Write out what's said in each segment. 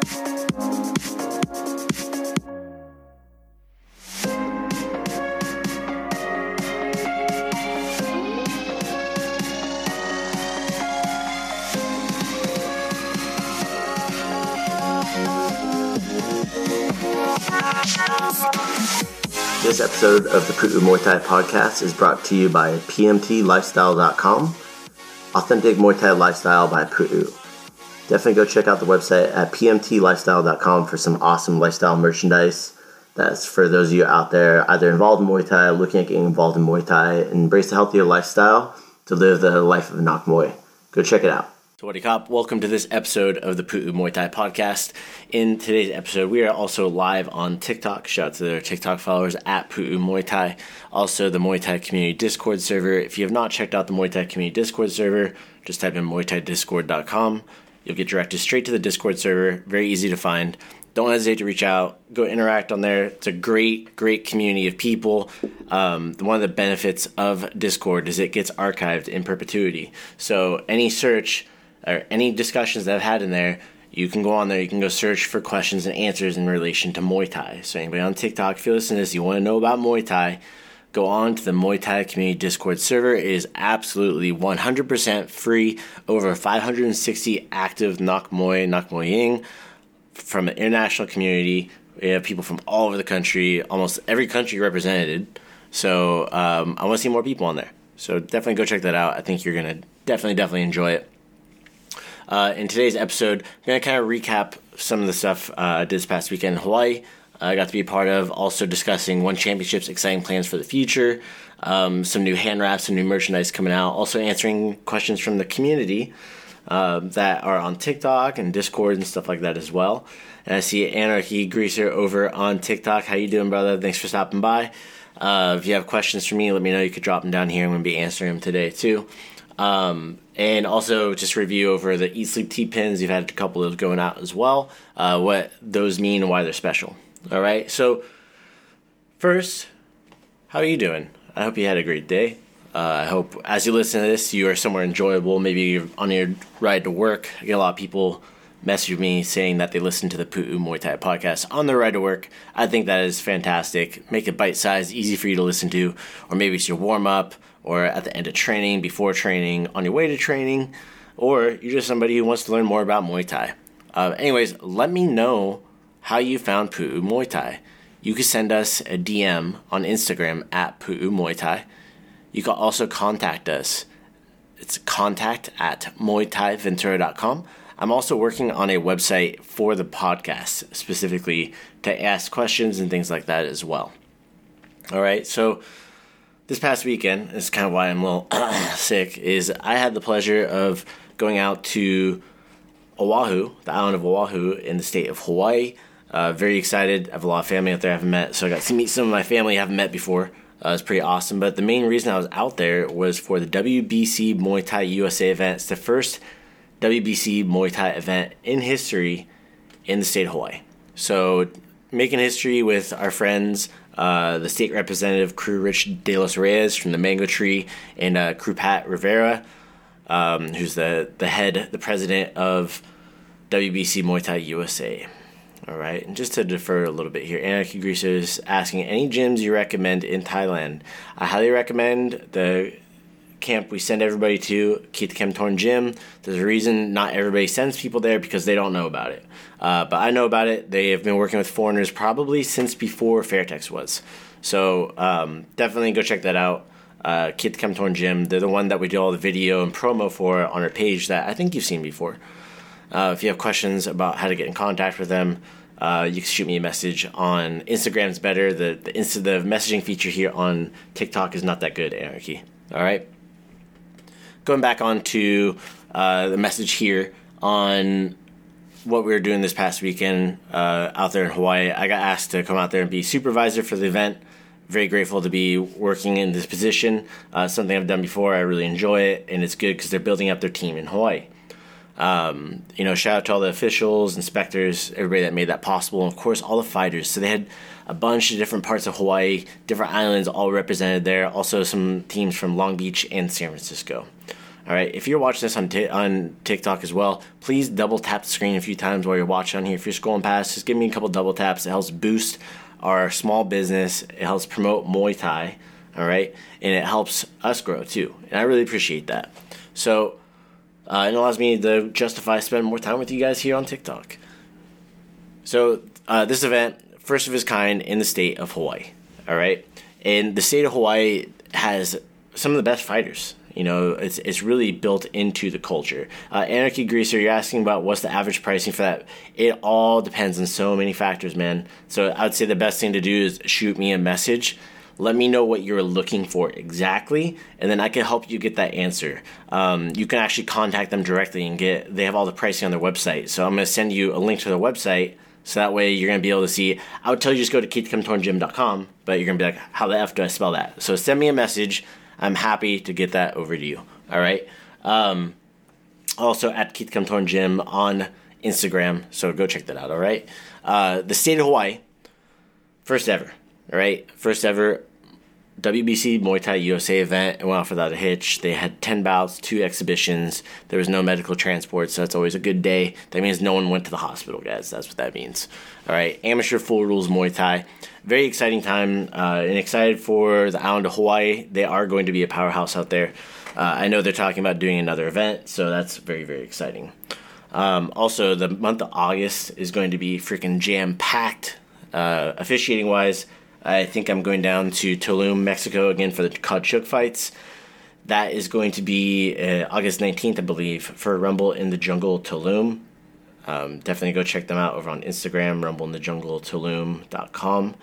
This episode of the Pu'u Muay Thai podcast is brought to you by PMTLifestyle.com, Authentic Muay Thai Lifestyle by Pu'u. Definitely go check out the website at PMTLifestyle.com for some awesome lifestyle merchandise. That's for those of you out there either involved in Muay Thai, looking at getting involved in Muay Thai, embrace a healthier lifestyle to live the life of Nakmoy. Go check it out. Sawadee Khop, welcome to this episode of the Pu'u Muay Thai podcast. In today's episode, we are also live on TikTok. Shout out to their TikTok followers at Pu'u Muay Thai. Also, the Muay Thai community Discord server. If you have not checked out the Muay Thai community Discord server, just type in MuayThaiDiscord.com. You'll get directed straight to the Discord server. Very easy to find. Don't hesitate to reach out. Go interact on there. It's a great, great community of people. One of the benefits of Discord is it gets archived in perpetuity. So any search or any discussions that I've had in there, you can go on there, you can go search for questions and answers in relation to Muay Thai. So anybody on TikTok, if you listen to this, you want to know about Muay Thai, go on to the Muay Thai Community Discord server. It is absolutely 100% free, over 560 active Nakmoy, Nakmoying from an international community. We have people from all over the country, almost every country represented. So I want to see more people on there. So definitely go check that out. I think you're going to definitely enjoy it. In today's episode, I'm going to kind of recap some of the stuff I did this past weekend in Hawaii. I got to be a part of, also discussing One Championship's exciting plans for the future, some new hand wraps, some new merchandise coming out, also answering questions from the community that are on TikTok and Discord and stuff like that as well. And I see Anarchy Greaser over on TikTok. How you doing, brother? Thanks for stopping by. If you have questions for me, let me know. You could drop them down here. I'm going to be answering them today, too. And also just review over the Eat Sleep Teep pins. You've had a couple of going out as well, what those mean and why they're special. All right, so first, how are you doing? I hope you had a great day. I hope as you listen to this, you are somewhere enjoyable. Maybe you're on your ride to work. I get a lot of people message me saying that they listen to the Pu'u Muay Thai podcast on their ride to work. I think that is fantastic. Make it bite-sized, easy for you to listen to, or maybe it's your warm-up, or at the end of training, before training, on your way to training, or you're just somebody who wants to learn more about Muay Thai. Anyways, let me know how you found Pu'u Muay Thai. You can send us a DM on Instagram at Pu'u Muay Thai. You can also contact us. It's contact at MuayThaiVentura.com. I'm also working on a website for the podcast, specifically to ask questions and things like that as well. All right, so this past weekend, this is kind of why I'm a little sick, is I had the pleasure of going out to Oahu, the island of Oahu in the state of Hawaii. Very excited. I have a lot of family out there I haven't met, so I got to meet some of my family I haven't met before. It's pretty awesome, but the main reason I was out there was for the WBC Muay Thai USA event. It's the first WBC Muay Thai event in history in the state of Hawaii. So making history with our friends, the state representative crew Rich De Los Reyes from the Mango Tree, and crew Pat Rivera, who's the president of WBC Muay Thai USA. All right, and just to defer a little bit here, Anarchy Greaser is asking, any gyms you recommend in Thailand? I highly recommend the camp we send everybody to, Keith Kem Torn Gym. There's a reason not everybody sends people there because they don't know about it. But I know about it. They have been working with foreigners probably since before Fairtex was. So definitely go check that out. Keith Kem Torn Gym. They're the one that we do all the video and promo for on our page that I think you've seen before. If you have questions about how to get in contact with them, you can shoot me a message on Instagram. It's better. The messaging feature here on TikTok is not that good, Anarchy. All right. Going back on to the message here on what we were doing this past weekend out there in Hawaii, I got asked to come out there and be supervisor for the event. Very grateful to be working in this position. Something I've done before. I really enjoy it, and it's good because they're building up their team in Hawaii. Shout out to all the officials, inspectors, everybody that made that possible, and of course all the fighters. So they had a bunch of different parts of Hawaii, different islands all represented there. Also some teams from Long Beach and San Francisco. All right, if you're watching this on TikTok as well, please double tap the screen a few times while you're watching on here. If you're scrolling past, just give me a couple double taps. It helps boost our small business. It helps promote Muay Thai, all right? And it helps us grow too, and I really appreciate that. So it allows me to justify spending more time with you guys here on TikTok. So this event, first of its kind in the state of Hawaii, all right? And the state of Hawaii has some of the best fighters. You know, it's really built into the culture. Anarchy Greaser, you're asking about what's the average pricing for that. It all depends on so many factors, man. So I would say the best thing to do is shoot me a message. Let me know what you're looking for exactly, and then I can help you get that answer. You can actually contact them directly and they have all the pricing on their website. So I'm going to send you a link to their website, so that way you're going to be able to see. I would tell you just go to KeithKemTornGym.com, but you're going to be like, how the F do I spell that? So send me a message. I'm happy to get that over to you, all right? Also, at Keith Kem Torn Gym on Instagram, so go check that out, all right? The state of Hawaii, first ever, all right? First ever WBC Muay Thai USA event. It went off without a hitch. They had 10 bouts, 2 exhibitions. There was no medical transport, so that's always a good day. That means no one went to the hospital, guys. That's what that means, all right? Amateur full rules Muay Thai. Very exciting time, and excited for the island of Hawaii. They are going to be a powerhouse out there. I know they're talking about doing another event, so that's very, very exciting. Also, the month of August is going to be freaking jam-packed. Officiating-wise, I think I'm going down to Tulum, Mexico, again for the Kodchuk fights. That is going to be August 19th, I believe, for Rumble in the Jungle, Tulum. Definitely go check them out over on Instagram, rumbleinthejungletulum.com.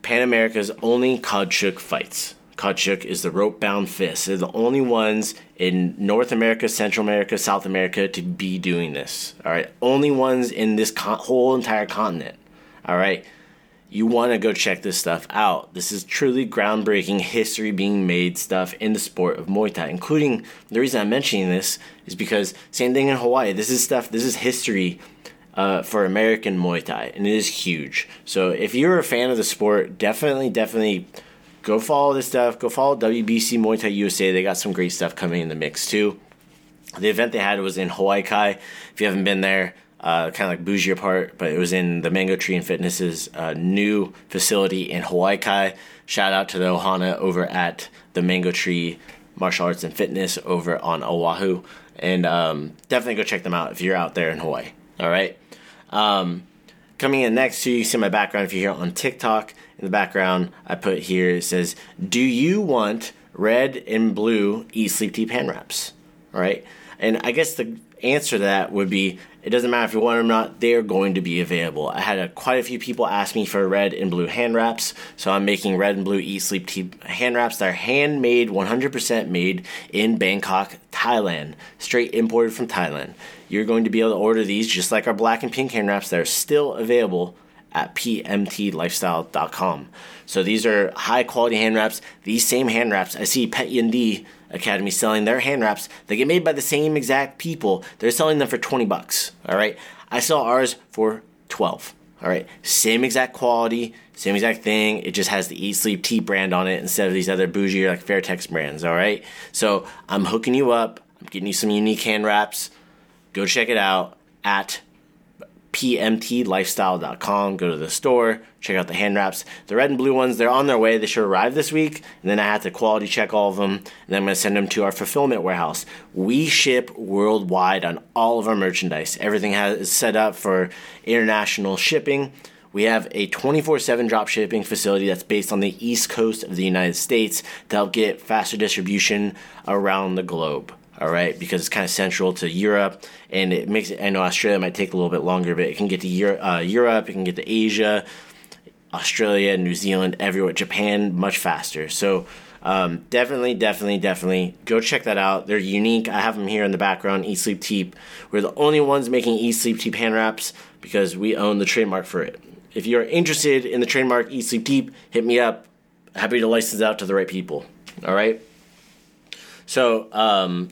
Pan America's only Kodchuk fights. Kodchuk is the rope-bound fist. They're the only ones in North America, Central America, South America to be doing this. All right, only ones in this whole entire continent. All right, you want to go check this stuff out. This is truly groundbreaking, history being made stuff in the sport of Muay Thai, including the reason I'm mentioning this is because same thing in Hawaii. This is stuff, this is history for American Muay Thai, and it is huge. So if you're a fan of the sport, definitely go follow this stuff. Go follow WBC Muay Thai USA. They got some great stuff coming in the mix too. The event they had was in Hawaii Kai. If you haven't been there, kind of like bougier part, but it was in the Mango Tree and Fitness's new facility in Hawaii Kai. Shout out to the Ohana over at the Mango Tree Martial Arts and Fitness over on Oahu. And definitely go check them out if you're out there in Hawaii. All right. Coming in next, so you can see my background if you're here on TikTok. In the background I put here, it says, do you want red and blue Eat Sleep Teep hand wraps? All right. And I guess the answer to that would be, it doesn't matter if you want them or not, they are going to be available. I had quite a few people ask me for red and blue hand wraps, so I'm making red and blue Eat Sleep Teep hand wraps that are handmade, 100% made in Bangkok, Thailand, straight imported from Thailand. You're going to be able to order these just like our black and pink hand wraps that are still available at PMTLifestyle.com. So these are high quality hand wraps. These same hand wraps, I see Pet Yindee Academy selling their hand wraps. They get made by the same exact people. They're selling them for $20. All right. I sell ours for $12. All right. Same exact quality, same exact thing. It just has the Eat Sleep Teep brand on it instead of these other bougie or like Fairtex brands. All right. So I'm hooking you up. I'm getting you some unique hand wraps. Go check it out at PMTLifestyle.com. Go to the store, check out the hand wraps. The red and blue ones, they're on their way. They should arrive this week. And then I have to quality check all of them. And then I'm going to send them to our fulfillment warehouse. We ship worldwide on all of our merchandise. Everything is set up for international shipping. We have a 24/7 drop shipping facility that's based on the East Coast of the United States to help get faster distribution around the globe. All right, because it's kind of central to Europe, and it makes it. I know Australia might take a little bit longer, but it can get to Europe, it can get to Asia, Australia, New Zealand, everywhere, Japan, much faster. So definitely go check that out. They're unique. I have them here in the background, Eat Sleep Teep. We're the only ones making Eat Sleep Teep hand wraps because we own the trademark for it. If you're interested in the trademark Eat Sleep Teep, hit me up. Happy to license out to the right people. All right. So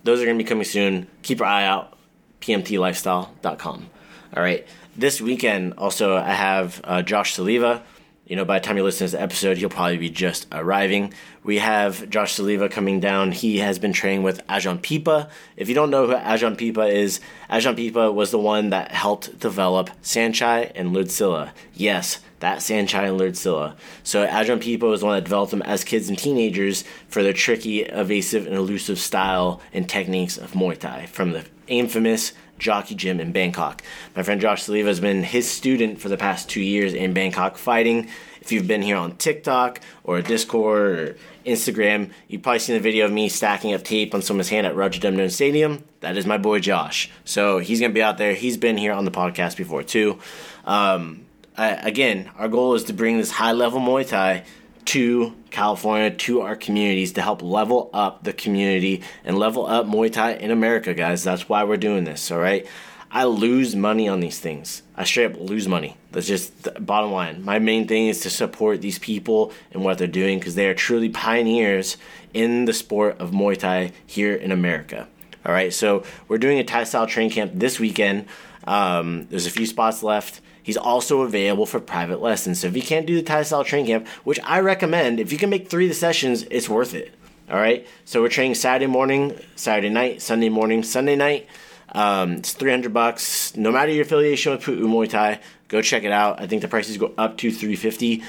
those are going to be coming soon. Keep your eye out, PMTLifestyle.com. All right. This weekend, also, I have Josh Saliva you know, by the time you listen to this episode, he'll probably be just arriving. We have Josh Saliva coming down. He has been training with Ajahn Pipa. If you don't know who Ajahn Pipa is, Ajahn Pipa was the one that helped develop Sanchai and Lucilla. Yes, that Sanchai and Lucilla. So Ajahn Pipa was the one that developed them as kids and teenagers for their tricky, evasive, and elusive style and techniques of Muay Thai from the infamous Jockey Gym in Bangkok. My friend Josh Saliva has been his student for the past 2 years in Bangkok fighting. If you've been here on TikTok or Discord or Instagram, you've probably seen the video of me stacking up tape on someone's hand at Rajadamnern Stadium. That is my boy Josh. So he's going to be out there. He's been here on the podcast before too. Again, our goal is to bring this high-level Muay Thai to California, to our communities, to help level up the community and level up Muay Thai in America, guys. That's why we're doing this, all right? I lose money on these things. I straight up lose money. That's just the bottom line. My main thing is to support these people and what they're doing because they are truly pioneers in the sport of Muay Thai here in America, all right? So we're doing a Thai-style training camp this weekend. There's a few spots left. He's also available for private lessons. So if you can't do the Thai style training camp, which I recommend, if you can make 3 of the sessions, it's worth it. All right. So we're training Saturday morning, Saturday night, Sunday morning, Sunday night. It's $300. No matter your affiliation with Pu'u Muay Thai, go check it out. I think the prices go up to $350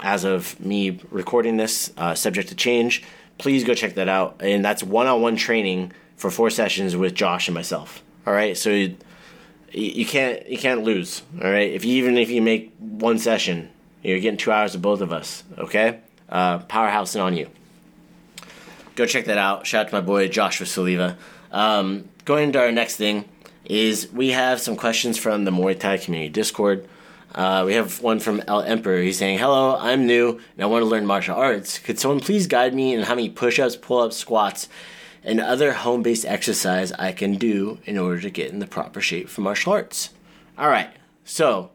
as of me recording this, subject to change. Please go check that out. And that's one-on-one training for 4 sessions with Josh and myself. All right. So You can't lose, all right? Even if you make 1 session, you're getting 2 hours of both of us, okay? Powerhousing on you. Go check that out. Shout out to my boy Joshua Saliva. Going to our next thing is we have some questions from the Muay Thai community Discord. We have one from El Emperor. He's saying, "Hello, I'm new and I want to learn martial arts. Could someone please guide me in how many push-ups, pull-ups, squats, and other home-based exercise I can do in order to get in the proper shape for martial arts?" All right, so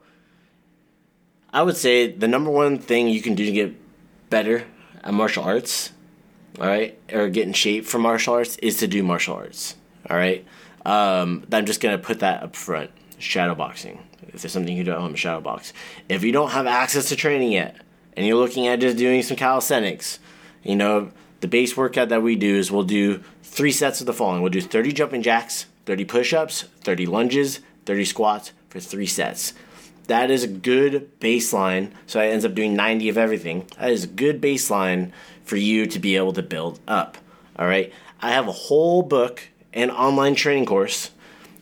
I would say the number one thing you can do to get better at martial arts, all right, or get in shape for martial arts is to do martial arts, all right? I'm just going to put that up front, shadow boxing. If there's something you can do at home, shadow box. If you don't have access to training yet and you're looking at just doing some calisthenics, you know, the base workout that we do is we'll do 3 sets of the following. We'll do 30 jumping jacks, 30 push-ups, 30 lunges, 30 squats for 3 sets. That is a good baseline. So I ends up doing 90 of everything. That is a good baseline for you to be able to build up. All right. I have a whole book and online training course.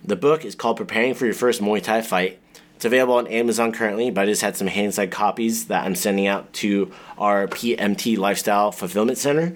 The book is called Preparing for Your First Muay Thai Fight. It's available on Amazon currently, but I just had some hand-signed copies that I'm sending out to our PMT Lifestyle Fulfillment Center.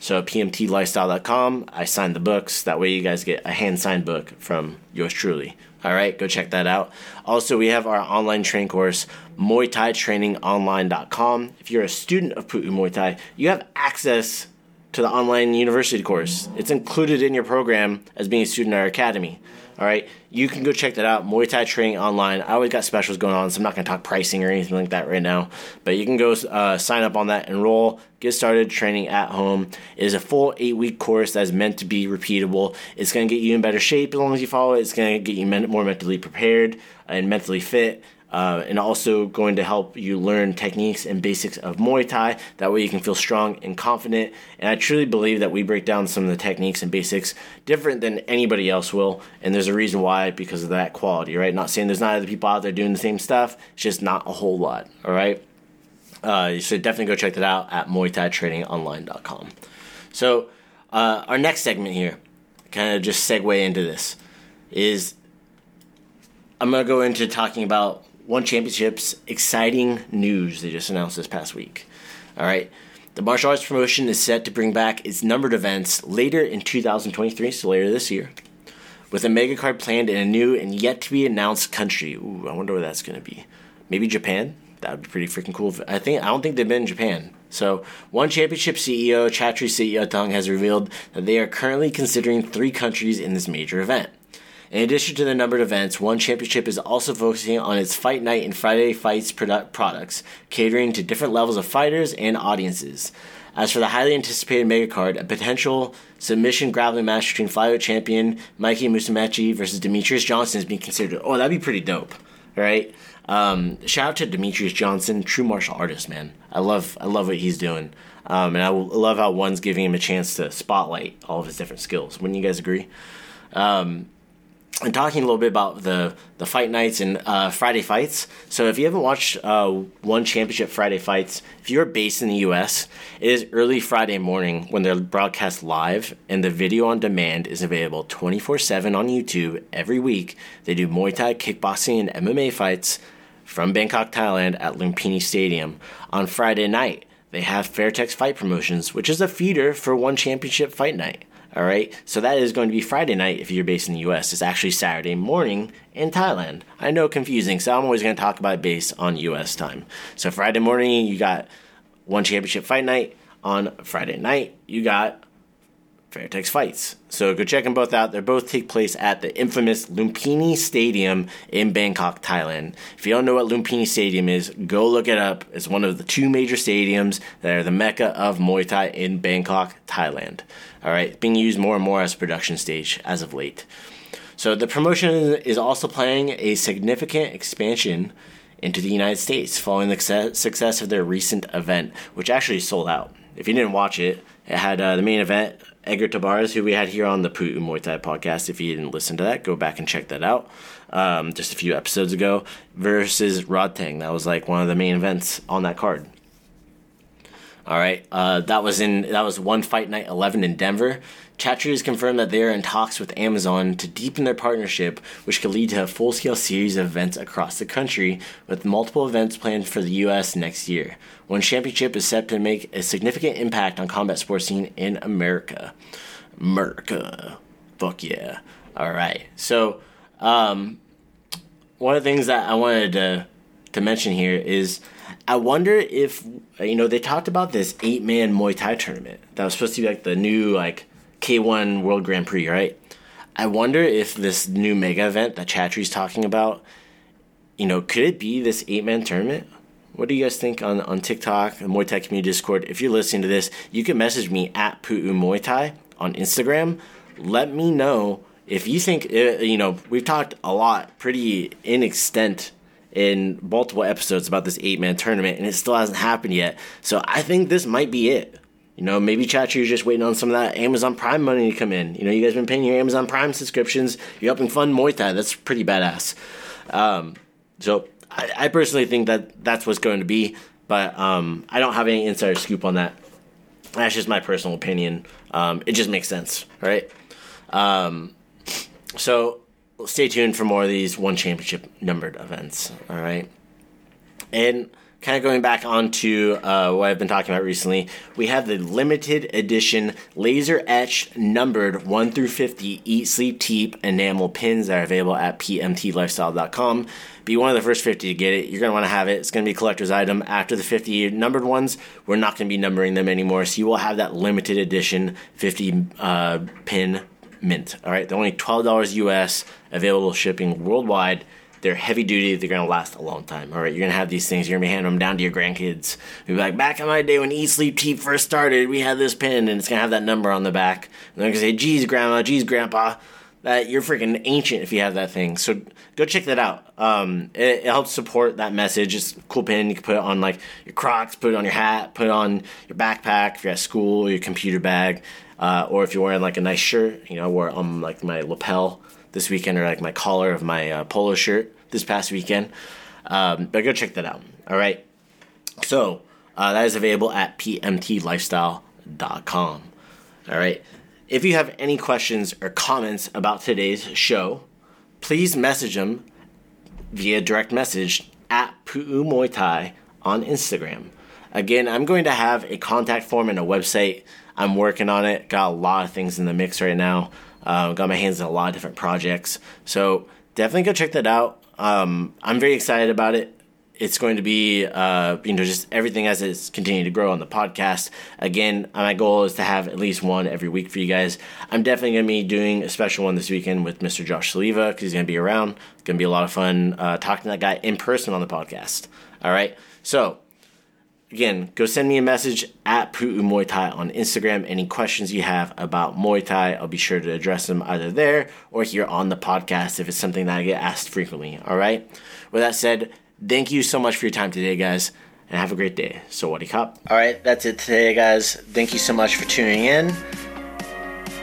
So PMTLifestyle.com, I signed the books. That way you guys get a hand-signed book from yours truly. All right, go check that out. Also, we have our online training course, MuayThaiTrainingOnline.com. If you're a student of Pu'u Muay Thai, you have access to the online university course. It's included in your program as being a student at our academy. All right, you can go check that out, Muay Thai Training Online. I always got specials going on, so I'm not going to talk pricing or anything like that right now. But you can go sign up on that, enroll, get started training at home. It is a full 8-week course that is meant to be repeatable. It's going to get you in better shape as long as you follow it. It's going to get you more mentally prepared and mentally fit. And also going to help you learn techniques and basics of Muay Thai. That way you can feel strong and confident. And I truly believe that we break down some of the techniques and basics different than anybody else will. And there's a reason why, because of that quality, right? Not saying there's not other people out there doing the same stuff. It's just not a whole lot, all right? You should definitely go check that out at MuayThaiTrainingOnline.com. So our next segment here, kind of just segue into this, is I'm going to go into talking about One Championship's exciting news they just announced this past week. All right. The martial arts promotion is set to bring back its numbered events later in 2023, so later this year, with a mega card planned in a new and yet to be announced country. Ooh, I wonder where that's going to be. Maybe Japan? That would be pretty freaking cool. I don't think they've been in Japan. So, One Championship CEO Chatri Sityodtong has revealed that they are currently considering 3 countries in this major event. In addition to the numbered events, One Championship is also focusing on its Fight Night and Friday Fights products, catering to different levels of fighters and audiences. As for the highly anticipated megacard, a potential submission grappling match between flyweight champion Mikey Musumeci versus Demetrius Johnson is being considered. Oh, that'd be pretty dope. right? Shout out to Demetrius Johnson, true martial artist, man. I love what he's doing. And I love how One's giving him a chance to spotlight all of his different skills. Wouldn't you guys agree? And talking a little bit about the fight nights and Friday fights. So if you haven't watched One Championship Friday fights, if you're based in the U.S., it is early Friday morning when they're broadcast live, and the video on demand is available 24/7 on YouTube every week. They do Muay Thai, kickboxing, and MMA fights from Bangkok, Thailand at Lumpini Stadium. On Friday night, they have Fairtex Fight Promotions, which is a feeder for One Championship Fight Night. All right, so that is going to be Friday night if you're based in the U.S. It's actually Saturday morning in Thailand. I know, confusing, so I'm always going to talk about it based on U.S. time. So Friday morning, you got One Championship Fight Night. On Friday night, you got Fairtex Fights. So go check them both out. They both take place at the infamous Lumpini Stadium in Bangkok, Thailand. If you don't know what Lumpini Stadium is, go look it up. It's one of the two major stadiums that are the mecca of Muay Thai in Bangkok, Thailand. All right, being used more and more as a production stage as of late. So the promotion is also planning a significant expansion into the United States following the success of their recent event, which actually sold out. If you didn't watch it, it had the main event, Edgar Tabares, who we had here on the Pu'u Muay Thai podcast. If you didn't listen to that, go back and check that out. Just a few episodes ago, versus Rod Tang. That was like one of the main events on that card. All right, that was One Fight Night 11 in Denver. Chatri has confirmed that they are in talks with Amazon to deepen their partnership, which could lead to a full-scale series of events across the country, with multiple events planned for the U.S. next year. One Championship is set to make a significant impact on combat sports scene in America. America. Fuck yeah. All right. So one of the things that I wanted to mention here is I wonder if, you know, they talked about this 8-man Muay Thai tournament that was supposed to be like the new, like, K1 World Grand Prix, right? I wonder if this new mega event that Chatri's talking about, you know, could it be this 8-man tournament? What do you guys think on TikTok, the Muay Thai community Discord? If you're listening to this, you can message me at Pu'u Muay Thai on Instagram. Let me know if you think, you know, we've talked a lot, pretty in extent, in multiple episodes about this 8-man tournament, and it still hasn't happened yet. So I think this might be it. You know, maybe Chatri is just waiting on some of that Amazon Prime money to come in. You know, you guys have been paying your Amazon Prime subscriptions. You're helping fund Muay Thai. That's pretty badass. So I personally think that that's what's going to be, but I don't have any insider scoop on that. That's just my personal opinion. It just makes sense, right? So stay tuned for more of these One Championship numbered events, all right? And kind of going back on to what I've been talking about recently, we have the limited edition laser-etched numbered 1 through 50 Eat Sleep Teep enamel pins that are available at PMTLifestyle.com. Be one of the first 50 to get it. You're going to want to have it. It's going to be a collector's item. After the 50 numbered ones, we're not going to be numbering them anymore, so you will have that limited edition 50-pin mint. All right, they're only $12 US, available shipping worldwide. They're heavy duty. They're going to last a long time. All right, you're going to have these things. You're going to be handing them down to your grandkids. You'll be like, back in my day when Eat Sleep Teep first started, we had this pin, and it's going to have that number on the back. And they're going to say, geez, grandma, geez, grandpa, that you're freaking ancient if you have that thing. So go check that out. It helps support that message. It's a cool pin. You can put it on like your Crocs, put it on your hat, put it on your backpack if you're at school, or your computer bag. Or if you're wearing like a nice shirt, you know, I wore on like my lapel this weekend, or like my collar of my polo shirt this past weekend. But go check that out. All right. So that is available at PMTLifestyle.com. All right. If you have any questions or comments about today's show, please message them via direct message at Pu'u Muay Thai on Instagram. Again, I'm going to have a contact form and a website. I'm working on it. Got a lot of things in the mix right now. Got my hands in a lot of different projects. So definitely go check that out. I'm very excited about it. It's going to be, you know, just everything as it's continuing to grow on the podcast. Again, my goal is to have at least one every week for you guys. I'm definitely going to be doing a special one this weekend with Mr. Josh Saliva because he's going to be around. It's going to be a lot of fun talking to that guy in person on the podcast. All right. So Again, go send me a message at Pu'u Muay Thai on Instagram. Any questions you have about Muay Thai, I'll be sure to address them either there or here on the podcast if it's something that I get asked frequently, all right? With that said, thank you so much for your time today, guys, and have a great day. So Sawadee Kop. All right, that's it today, guys. Thank you so much for tuning in.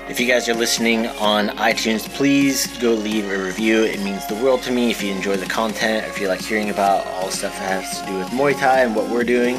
If you guys are listening on iTunes, please go leave a review. It means the world to me. If you enjoy the content, if you like hearing about all the stuff that has to do with Muay Thai and what we're doing,